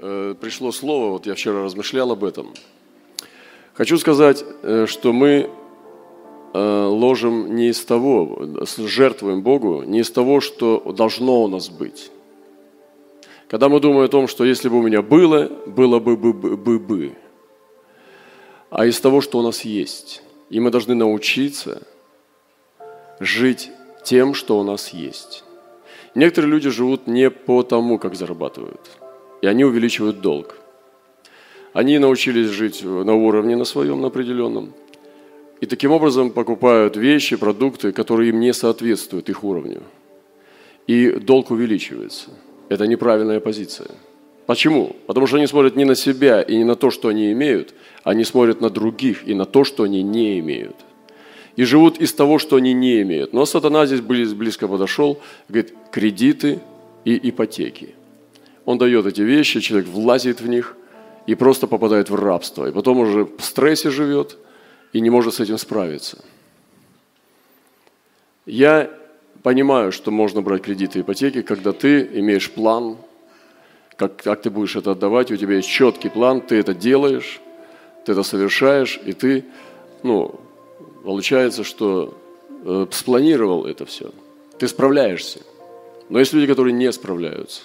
пришло слово, вот я вчера размышлял об этом. Хочу сказать, что мы ложим не из того, жертвуем Богу, не из того, что должно у нас быть. Когда мы думаем о том, что если бы у меня было, было бы, а из того, что у нас есть. И мы должны научиться жить тем, что у нас есть. Некоторые люди живут не по тому, как зарабатывают, и они увеличивают долг. Они научились жить на уровне на своем, на определенном, и таким образом покупают вещи, продукты, которые им не соответствуют, их уровню. И долг увеличивается. Это неправильная позиция. Почему? Потому что они смотрят не на себя и не на то, что они имеют, они смотрят на других и на то, что они не имеют. И живут из того, что они не имеют. Но сатана здесь близко подошел, говорит, кредиты и ипотеки. Он дает эти вещи, человек влазит в них и просто попадает в рабство. И потом уже в стрессе живет и не может с этим справиться. Я понимаю, что можно брать кредиты и ипотеки, когда ты имеешь план, как ты будешь это отдавать, у тебя есть четкий план, ты это делаешь, ты это совершаешь, и ты, получается, что спланировал это все. Ты справляешься. Но есть люди, которые не справляются.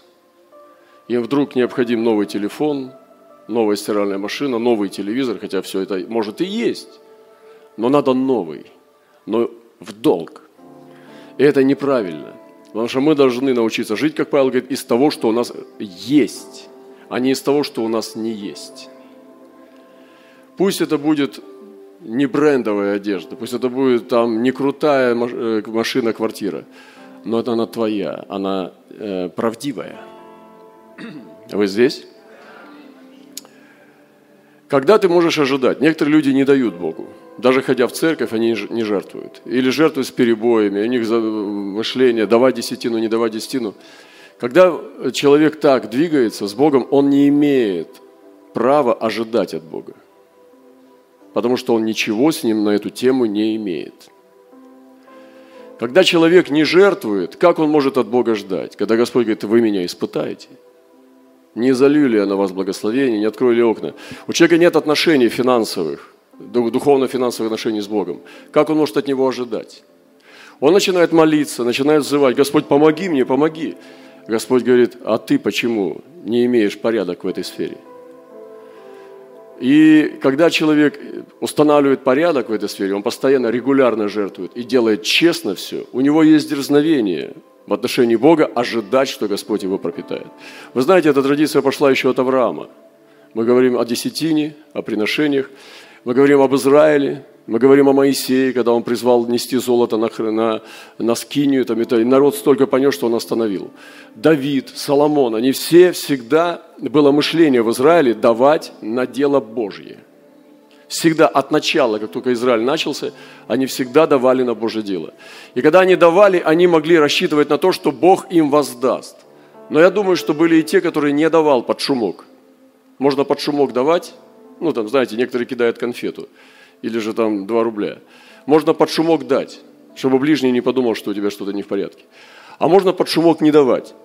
Им вдруг необходим новый телефон, новая стиральная машина, новый телевизор, хотя все это может и есть, но надо новый, но в долг. И это неправильно, потому что мы должны научиться жить, как Павел говорит, из того, что у нас есть, а не из того, что у нас не есть. Пусть это будет не брендовая одежда, пусть это будет там не крутая машина, квартира, но это она твоя, она правдивая. Вы здесь? Когда ты можешь ожидать? Некоторые люди не дают Богу. Даже ходя в церковь, они не жертвуют. Или жертвуют с перебоями, у них мышление, давай десятину, не давай десятину. Когда человек так двигается с Богом, он не имеет права ожидать от Бога. Потому что он ничего с ним на эту тему не имеет. Когда человек не жертвует, как он может от Бога ждать? Когда Господь говорит, вы меня испытаете. Не залью ли я на вас благословение, не открою ли окна. У человека нет отношений финансовых, духовно-финансовых отношений с Богом. Как он может от него ожидать? Он начинает молиться, начинает взывать, Господь, помоги мне, помоги. Господь говорит, а ты почему не имеешь порядок в этой сфере? И когда человек устанавливает порядок в этой сфере, он постоянно, регулярно жертвует и делает честно все, у него есть дерзновение в отношении Бога ожидать, что Господь его пропитает. Вы знаете, эта традиция пошла еще от Авраама. Мы говорим о десятине, о приношениях, мы говорим об Израиле, мы говорим о Моисее, когда он призвал нести золото на скинию, и народ столько понес, что он остановил. Давид, Соломон, они все всегда, было мышление в Израиле давать на дело Божье. Всегда от начала, как только Израиль начался, они всегда давали на Божье дело. И когда они давали, они могли рассчитывать на то, что Бог им воздаст. Но я думаю, что были и те, которые не давал под шумок. Можно под шумок давать, некоторые кидают конфету, или же 2 рубля. Можно под шумок дать, чтобы ближний не подумал, что у тебя что-то не в порядке. А можно под шумок не давать.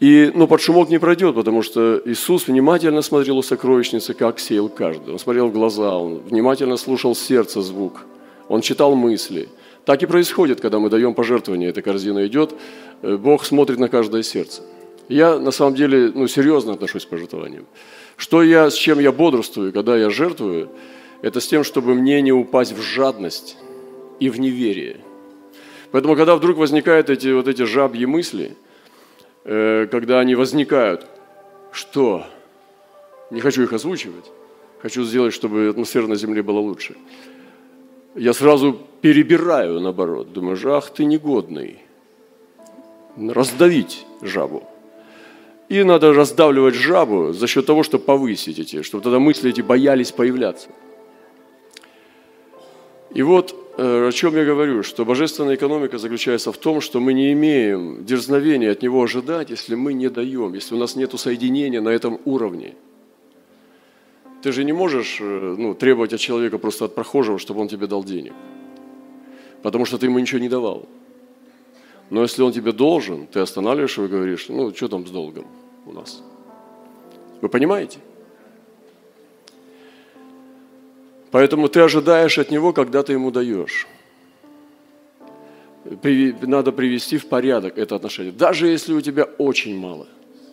Но под шумок не пройдет, потому что Иисус внимательно смотрел у сокровищницы, как сеял каждый. Он смотрел в глаза, он внимательно слушал сердце звук, он читал мысли. Так и происходит, когда мы даем пожертвование, эта корзина идет, Бог смотрит на каждое сердце. Я на самом деле серьезно отношусь к пожертвованиям. С чем я бодрствую, когда я жертвую, это с тем, чтобы мне не упасть в жадность и в неверие. Поэтому, когда вдруг возникают эти жабьи мысли, когда они возникают, что? Не хочу их озвучивать, хочу сделать, чтобы атмосфера на земле была лучше. Я сразу перебираю, наоборот, думаю, ах, ты негодный, раздавить жабу. И надо раздавливать жабу за счет того, чтобы повысить чтобы тогда мысли эти боялись появляться. И о чем я говорю, что божественная экономика заключается в том, что мы не имеем дерзновения от него ожидать, если мы не даем, если у нас нет соединения на этом уровне. Ты же не можешь требовать от человека, просто от прохожего, чтобы он тебе дал денег, потому что ты ему ничего не давал. Но если он тебе должен, ты останавливаешь его и говоришь, что там с долгом у нас? Вы понимаете? Поэтому ты ожидаешь от него, когда ты ему даешь. Надо привести в порядок это отношение. Даже если у тебя очень мало.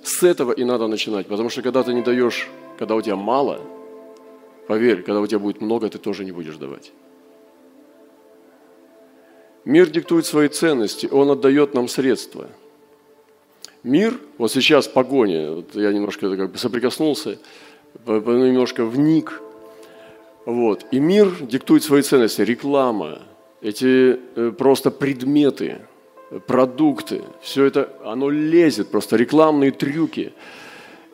С этого и надо начинать. Потому что когда ты не даешь, когда у тебя мало, поверь, когда у тебя будет много, ты тоже не будешь давать. Мир диктует свои ценности, он отдает нам средства. Мир, вот сейчас погоня, вот я немножко как бы соприкоснулся, немножко вник. Вот. И мир диктует свои ценности, реклама, эти просто предметы, продукты, все это, оно лезет, просто рекламные трюки.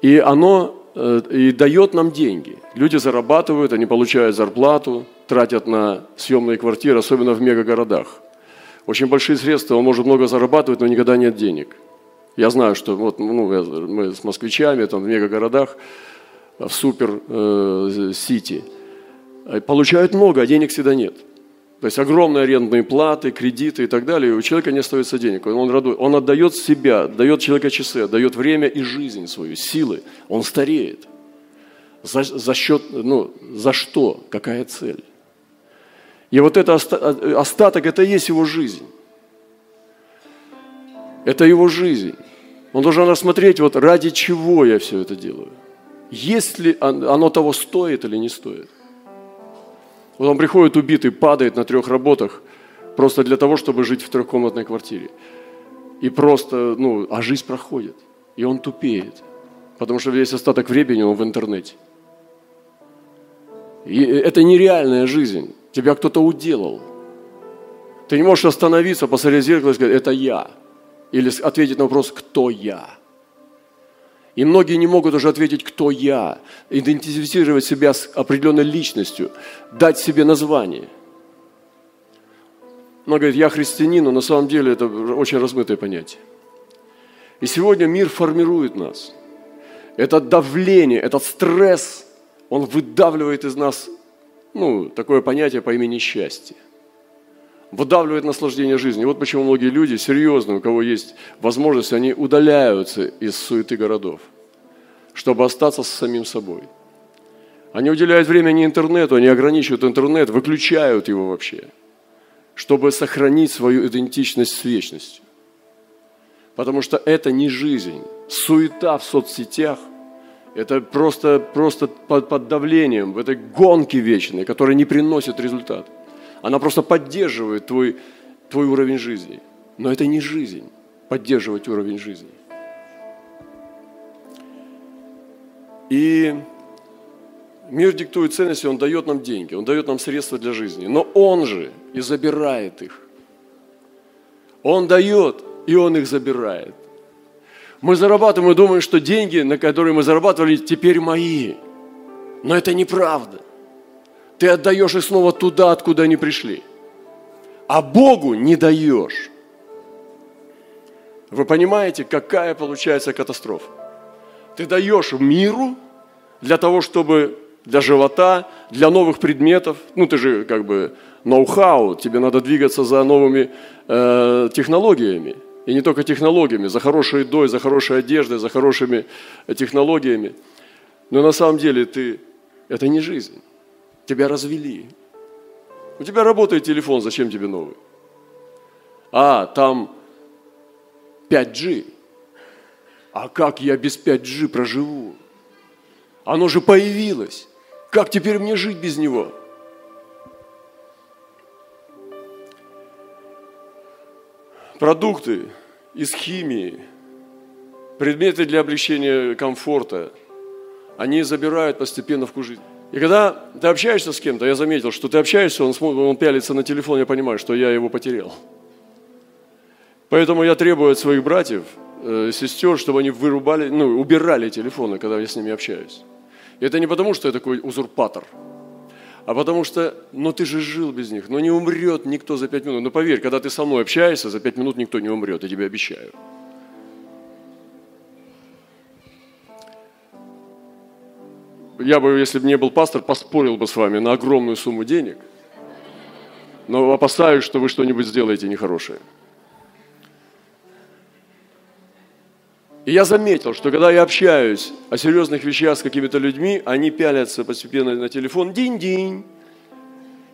И оно и дает нам деньги. Люди зарабатывают, они получают зарплату, тратят на съемные квартиры, особенно в мегагородах. Очень большие средства, он может много зарабатывать, но никогда нет денег. Я знаю, что вот, мы с москвичами там, в мегагородах, в супер-сити, получают много, а денег всегда нет. То есть огромные арендные платы, кредиты и так далее, и у человека не остается денег. Он радует, он отдает себя, отдает человека часы, отдает время и жизнь свою, силы. Он стареет. За что? Какая цель? И вот этот остаток, это и есть его жизнь. Это его жизнь. Он должен рассмотреть, вот ради чего я все это делаю. Есть ли оно того стоит или не стоит. Вот он приходит убитый, падает на 3 работах, просто для того, чтобы жить в 3-комнатной квартире. И просто, а жизнь проходит. И он тупеет. Потому что весь остаток времени он в интернете. И это нереальная жизнь. Тебя кто-то уделал. Ты не можешь остановиться, посмотреть в зеркало и сказать, это я. Или ответить на вопрос, кто я. И многие не могут уже ответить, кто я, идентифицировать себя с определенной личностью, дать себе название. Он говорит, я христианин, но на самом деле это очень размытое понятие. И сегодня мир формирует нас. Это давление, этот стресс, он выдавливает из нас, такое понятие по имени счастье. Выдавливает наслаждение жизни. Вот почему многие люди, серьезно, у кого есть возможность, они удаляются из суеты городов, чтобы остаться с самим собой. Они уделяют время не интернету, они ограничивают интернет, выключают его вообще, чтобы сохранить свою идентичность с вечностью. Потому что это не жизнь. Суета в соцсетях – это просто под давлением в этой гонке вечной, которая не приносит результат. Она просто поддерживает твой уровень жизни. Но это не жизнь, поддерживать уровень жизни. И мир диктует ценности, он дает нам деньги, он дает нам средства для жизни. Но он же и забирает их. Он дает, и он их забирает. Мы зарабатываем и думаем, что деньги, на которые мы зарабатывали, теперь мои. Но это неправда. Ты отдаешь их снова туда, откуда они пришли. А Богу не даешь. Вы понимаете, какая получается катастрофа? Ты даешь миру для того, чтобы для живота, для новых предметов. Ты же как бы ноу-хау, тебе надо двигаться за новыми технологиями. И не только технологиями, за хорошей едой, за хорошей одеждой, за хорошими технологиями. Но на самом деле это не жизнь. Тебя развели. У тебя работает телефон, зачем тебе новый? А, там 5G. А как я без 5G проживу? Оно же появилось. Как теперь мне жить без него? Продукты из химии, предметы для облегчения комфорта, они забирают постепенно вкус жизни. И когда ты общаешься с кем-то, я заметил, что ты общаешься, он пялится на телефон, я понимаю, что я его потерял. Поэтому я требую от своих братьев, сестер, чтобы они убирали телефоны, когда я с ними общаюсь. И это не потому, что я такой узурпатор, а потому что, ты же жил без них, не умрет никто за 5 минут. Поверь, когда ты со мной общаешься, за 5 минут никто не умрет, я тебе обещаю. Я бы, если бы не был пастор, поспорил бы с вами на огромную сумму денег, но опасаюсь, что вы что-нибудь сделаете нехорошее. И я заметил, что когда я общаюсь о серьезных вещах с какими-то людьми, они пялятся постепенно на телефон, динь-динь.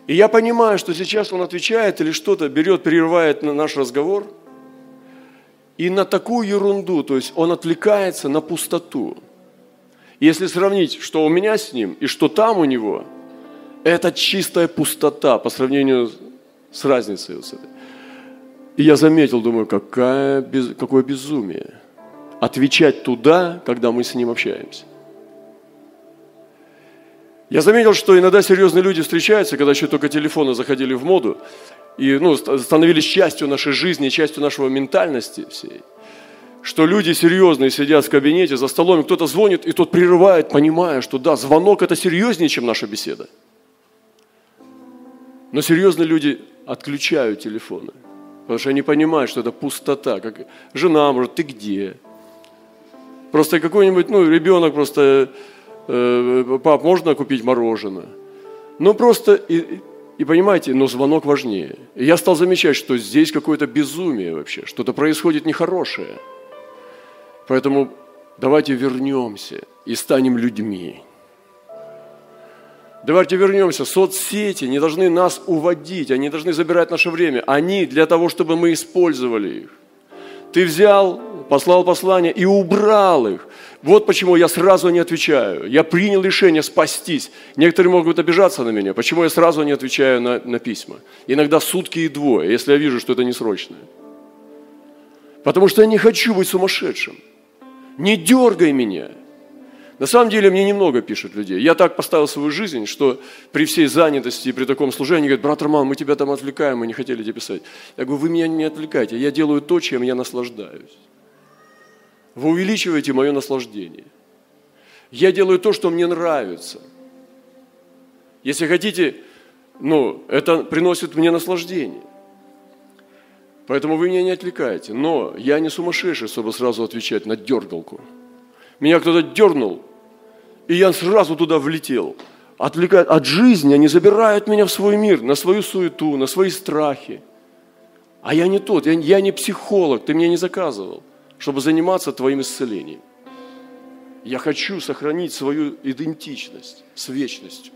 И я понимаю, что сейчас он отвечает или что-то берет, прерывает наш разговор. И на такую ерунду, то есть он отвлекается на пустоту. Если сравнить, что у меня с ним и что там у него, это чистая пустота по сравнению с разницей. И я заметил, думаю, какое безумие. Отвечать туда, когда мы с ним общаемся. Я заметил, что иногда серьезные люди встречаются, когда еще только телефоны заходили в моду и становились частью нашей жизни, частью нашего ментальности всей. Что люди серьезные сидят в кабинете, за столом, кто-то звонит, и тот прерывает, понимая, что да, звонок – это серьезнее, чем наша беседа. Но серьезные люди отключают телефоны, потому что они понимают, что это пустота. Как жена, может, ты где? Просто какой-нибудь, ребенок просто... Пап, можно купить мороженое? Понимаете, звонок важнее. И я стал замечать, что здесь какое-то безумие вообще, что-то происходит нехорошее. Поэтому давайте вернемся и станем людьми. Давайте вернемся. Соцсети не должны нас уводить, они должны забирать наше время. Они для того, чтобы мы использовали их. Ты взял, послал послание и убрал их. Вот почему я сразу не отвечаю. Я принял решение спастись. Некоторые могут обижаться на меня. Почему я сразу не отвечаю на письма? Иногда сутки и двое, если я вижу, что это не срочное. Потому что я не хочу быть сумасшедшим. Не дергай меня. На самом деле мне немного пишут людей. Я так поставил свою жизнь, что при всей занятости и при таком служении, они говорят, брат Роман, мы тебя там отвлекаем, мы не хотели тебе писать. Я говорю, вы меня не отвлекайте, я делаю то, чем я наслаждаюсь. Вы увеличиваете мое наслаждение. Я делаю то, что мне нравится. Если хотите, это приносит мне наслаждение. Поэтому вы меня не отвлекаете. Но я не сумасшедший, чтобы сразу отвечать на дергалку. Меня кто-то дернул, и я сразу туда влетел. Отвлекают от жизни, они забирают меня в свой мир, на свою суету, на свои страхи. А я не тот, я не психолог, ты меня не заказывал, чтобы заниматься твоим исцелением. Я хочу сохранить свою идентичность с вечностью.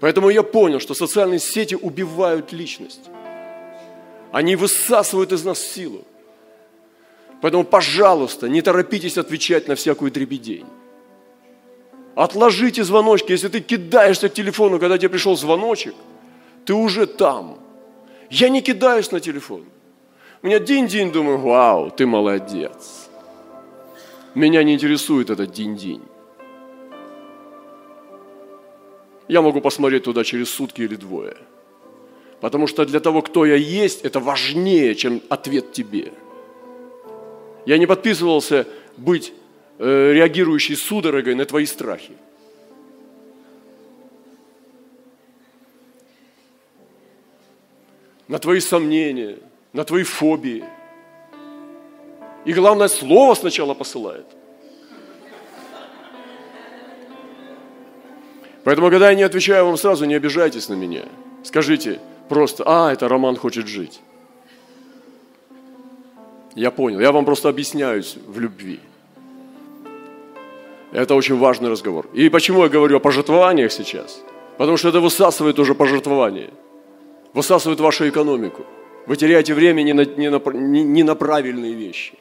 Поэтому я понял, что социальные сети убивают личность. Они высасывают из нас силу. Поэтому, пожалуйста, не торопитесь отвечать на всякую дребедень. Отложите звоночки. Если ты кидаешься к телефону, когда тебе пришел звоночек, ты уже там. Я не кидаюсь на телефон. У меня динь-динь, думаю, вау, ты молодец. Меня не интересует этот динь-динь. Я могу посмотреть туда через сутки или двое. Потому что для того, кто я есть, это важнее, чем ответ тебе. Я не подписывался быть реагирующей судорогой на твои страхи. На твои сомнения, на твои фобии. И главное, слово сначала посылает. Поэтому, когда я не отвечаю вам сразу, не обижайтесь на меня. Скажите просто, это Роман хочет жить. Я понял. Я вам просто объясняюсь в любви. Это очень важный разговор. И почему я говорю о пожертвованиях сейчас? Потому что это высасывает уже пожертвование. Высасывает вашу экономику. Вы теряете время не на правильные вещи.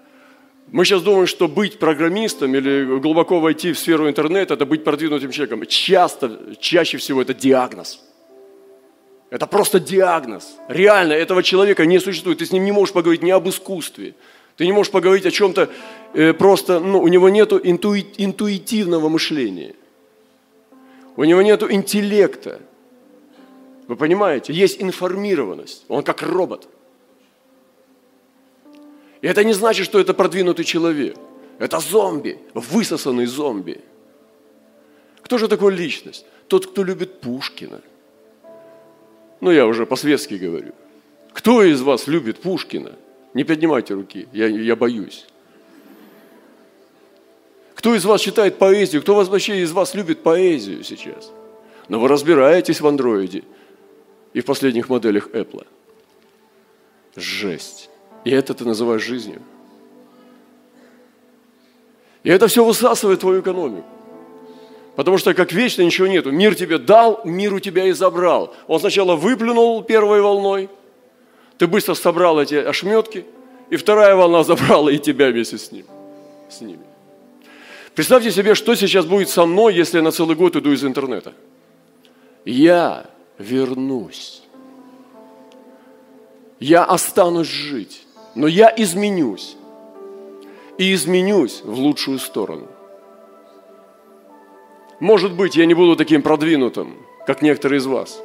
Мы сейчас думаем, что быть программистом или глубоко войти в сферу интернета – это быть продвинутым человеком. Чаще всего это диагноз. Это просто диагноз. Реально, этого человека не существует. Ты с ним не можешь поговорить ни об искусстве. Ты не можешь поговорить о чем-то, у него нет интуитивного мышления. У него нет интеллекта. Вы понимаете? Есть информированность. Он как робот. И это не значит, что это продвинутый человек. Это зомби, высосанный зомби. Кто же такой личность? Тот, кто любит Пушкина. Я уже по-светски говорю. Кто из вас любит Пушкина? Не поднимайте руки, я боюсь. Кто из вас читает поэзию? Кто вообще из вас любит поэзию сейчас? Но вы разбираетесь в андроиде и в последних моделях Apple. Жесть. И это ты называешь жизнью? И это все высасывает твою экономику. Потому что как вечно ничего нету. Мир тебе дал, мир у тебя и забрал. Он сначала выплюнул первой волной, ты быстро собрал эти ошметки, и вторая волна забрала и тебя вместе с ними. Представьте себе, что сейчас будет со мной, если я на целый год уйду из интернета. Я вернусь. Я останусь жить, но я изменюсь. И изменюсь в лучшую сторону. Может быть, я не буду таким продвинутым, как некоторые из вас.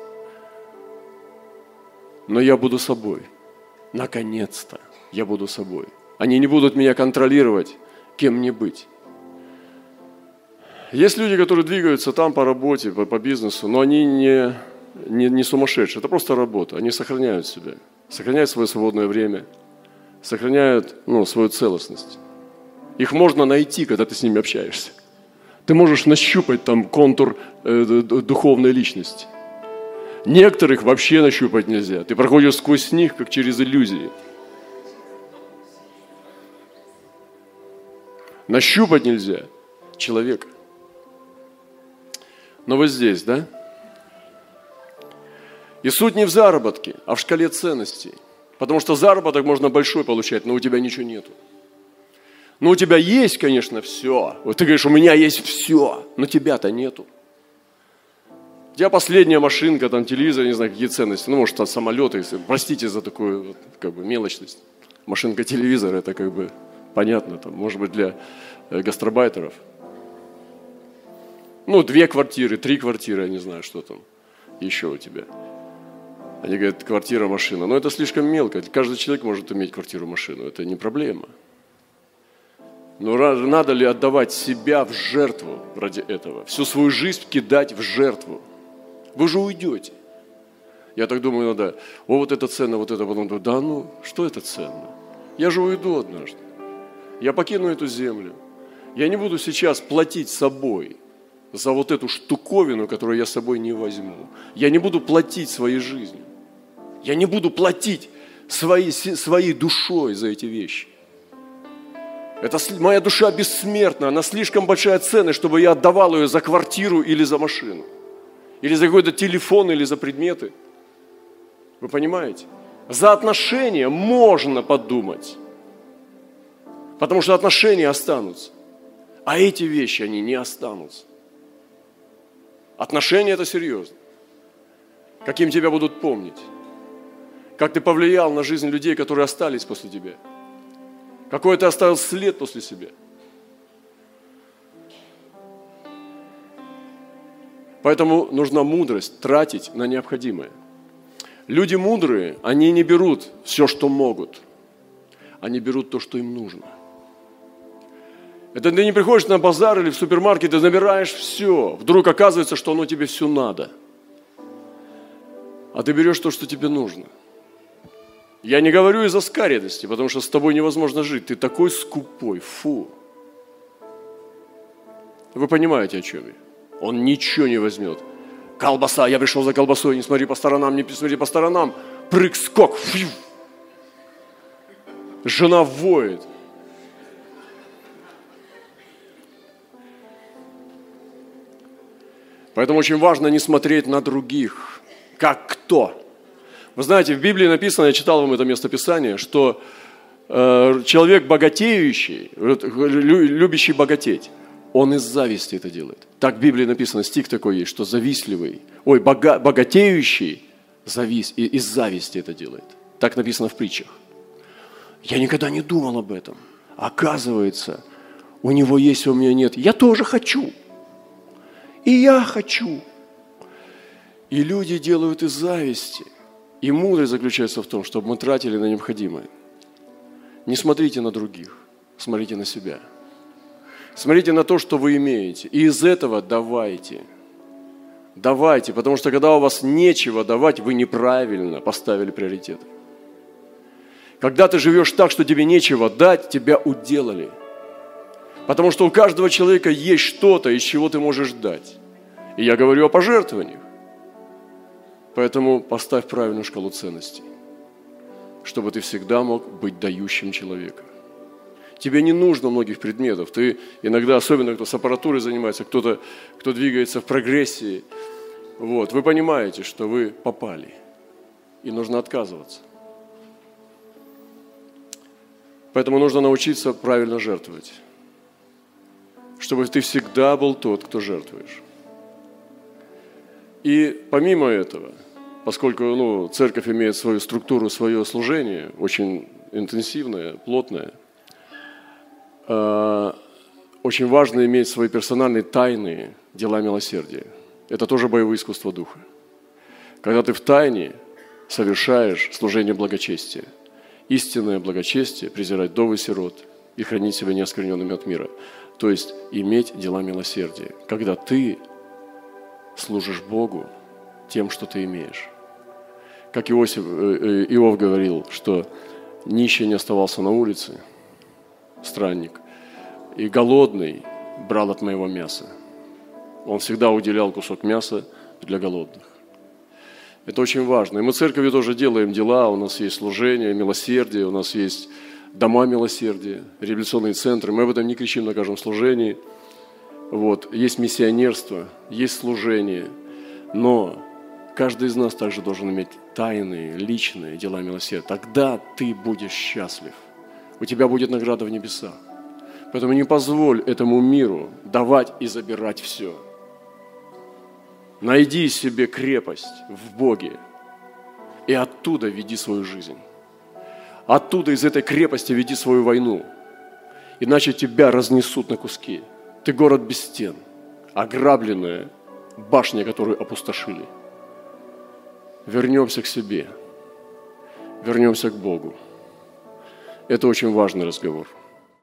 Но я буду собой. Наконец-то я буду собой. Они не будут меня контролировать, кем мне быть. Есть люди, которые двигаются там по работе, по бизнесу, но они не сумасшедшие. Это просто работа. Они сохраняют себя, сохраняют свое свободное время, сохраняют свою целостность. Их можно найти, когда ты с ними общаешься. Ты можешь нащупать там контур духовной личности. Некоторых вообще нащупать нельзя. Ты проходишь сквозь них, как через иллюзии. Нащупать нельзя человека. Но вы здесь, да? И суть не в заработке, а в шкале ценностей. Потому что заработок можно большой получать, но у тебя ничего нету. Но у тебя есть, конечно, все. Вот ты говоришь, у меня есть все, но тебя-то нету. У тебя последняя машинка, там телевизор, не знаю, какие ценности. Может, там самолеты, простите за такую мелочность. Машинка телевизора, это понятно, там, может быть, для гастарбайтеров. 2 квартиры, 3 квартиры, я не знаю, что там еще у тебя. Они говорят, квартира, машина. Но это слишком мелко. Каждый человек может иметь квартиру, машину. Это не проблема. Но надо ли отдавать себя в жертву ради этого? Всю свою жизнь кидать в жертву. Вы же уйдете. Я так думаю, надо. Вот это ценно, вот это. Потом думаю, что это ценно? Я же уйду однажды. Я покину эту землю. Я не буду сейчас платить собой за вот эту штуковину, которую я с собой не возьму. Я не буду платить своей жизнью. Я не буду платить своей душой за эти вещи. Это моя душа бессмертна, она слишком большая ценность, чтобы я отдавал ее за квартиру или за машину, или за какой-то телефон, или за предметы. Вы понимаете? За отношения можно подумать, потому что отношения останутся, а эти вещи, они не останутся. Отношения – это серьезно. Каким тебя будут помнить? Как ты повлиял на жизнь людей, которые остались после тебя? Какой ты оставил след после себя. Поэтому нужна мудрость тратить на необходимое. Люди мудрые, они не берут все, что могут. Они берут то, что им нужно. Это ты не приходишь на базар или в супермаркет, ты набираешь все. Вдруг оказывается, что оно тебе все надо. А ты берешь то, что тебе нужно. Я не говорю из-за скаридости, потому что с тобой невозможно жить. Ты такой скупой, фу. Вы понимаете, о чем я? Он ничего не возьмет. Колбаса, я пришел за колбасой, не смотри по сторонам, не смотри по сторонам. Прыг, скок. Фью. Жена воет. Поэтому очень важно не смотреть на других, как кто. Вы знаете, в Библии написано, я читал вам это местописание, что человек богатеющий, любящий богатеть, он из зависти это делает. Так в Библии написано, стих такой есть, что завистливый, богатеющий из зависти это делает. Так написано в притчах. Я никогда не думал об этом. Оказывается, у него есть, а у меня нет. Я тоже хочу. И я хочу. И люди делают из зависти. И мудрость заключается в том, чтобы мы тратили на необходимое. Не смотрите на других, смотрите на себя. Смотрите на то, что вы имеете. И из этого давайте. Давайте, потому что когда у вас нечего давать, вы неправильно поставили приоритеты. Когда ты живешь так, что тебе нечего дать, тебя уделали. Потому что у каждого человека есть что-то, из чего ты можешь дать. И я говорю о пожертвованиях. Поэтому поставь правильную шкалу ценностей, чтобы ты всегда мог быть дающим человеком. тебе не нужно многих предметов. Ты иногда, особенно кто с аппаратурой занимается, кто-то, кто двигается в прогрессии, вот, вы понимаете, что вы попали, и нужно отказываться. Поэтому нужно научиться правильно жертвовать, чтобы ты всегда был тот, кто жертвуешь. И помимо этого, поскольку церковь имеет свою структуру, свое служение, очень интенсивное, плотное, очень важно иметь свои персональные тайные дела милосердия. Это тоже боевое искусство духа. Когда ты в тайне совершаешь служение благочестия, истинное благочестие, презирать вдов и сирот и хранить себя неоскверненными от мира. То есть иметь дела милосердия. Когда ты служишь Богу тем, что ты имеешь. Как Иов говорил, что нищий не оставался на улице, странник, и голодный брал от моего мяса. Он всегда уделял кусок мяса для голодных. Это очень важно. И мы в церкви тоже делаем дела. У нас есть служение, милосердие, у нас есть дома милосердия, реабилитационные центры. Мы об этом не кричим на каждом служении. Вот. Есть миссионерство, есть служение. Но каждый из нас также должен иметь тайные, личные дела милосердия. Тогда ты будешь счастлив. У тебя будет награда в небесах. Поэтому не позволь этому миру давать и забирать все. Найди себе крепость в Боге и оттуда веди свою жизнь. Оттуда, из этой крепости, веди свою войну. Иначе тебя разнесут на куски. Ты город без стен, ограбленная башня, которую опустошили. Вернемся к себе, вернемся к Богу. Это очень важный разговор.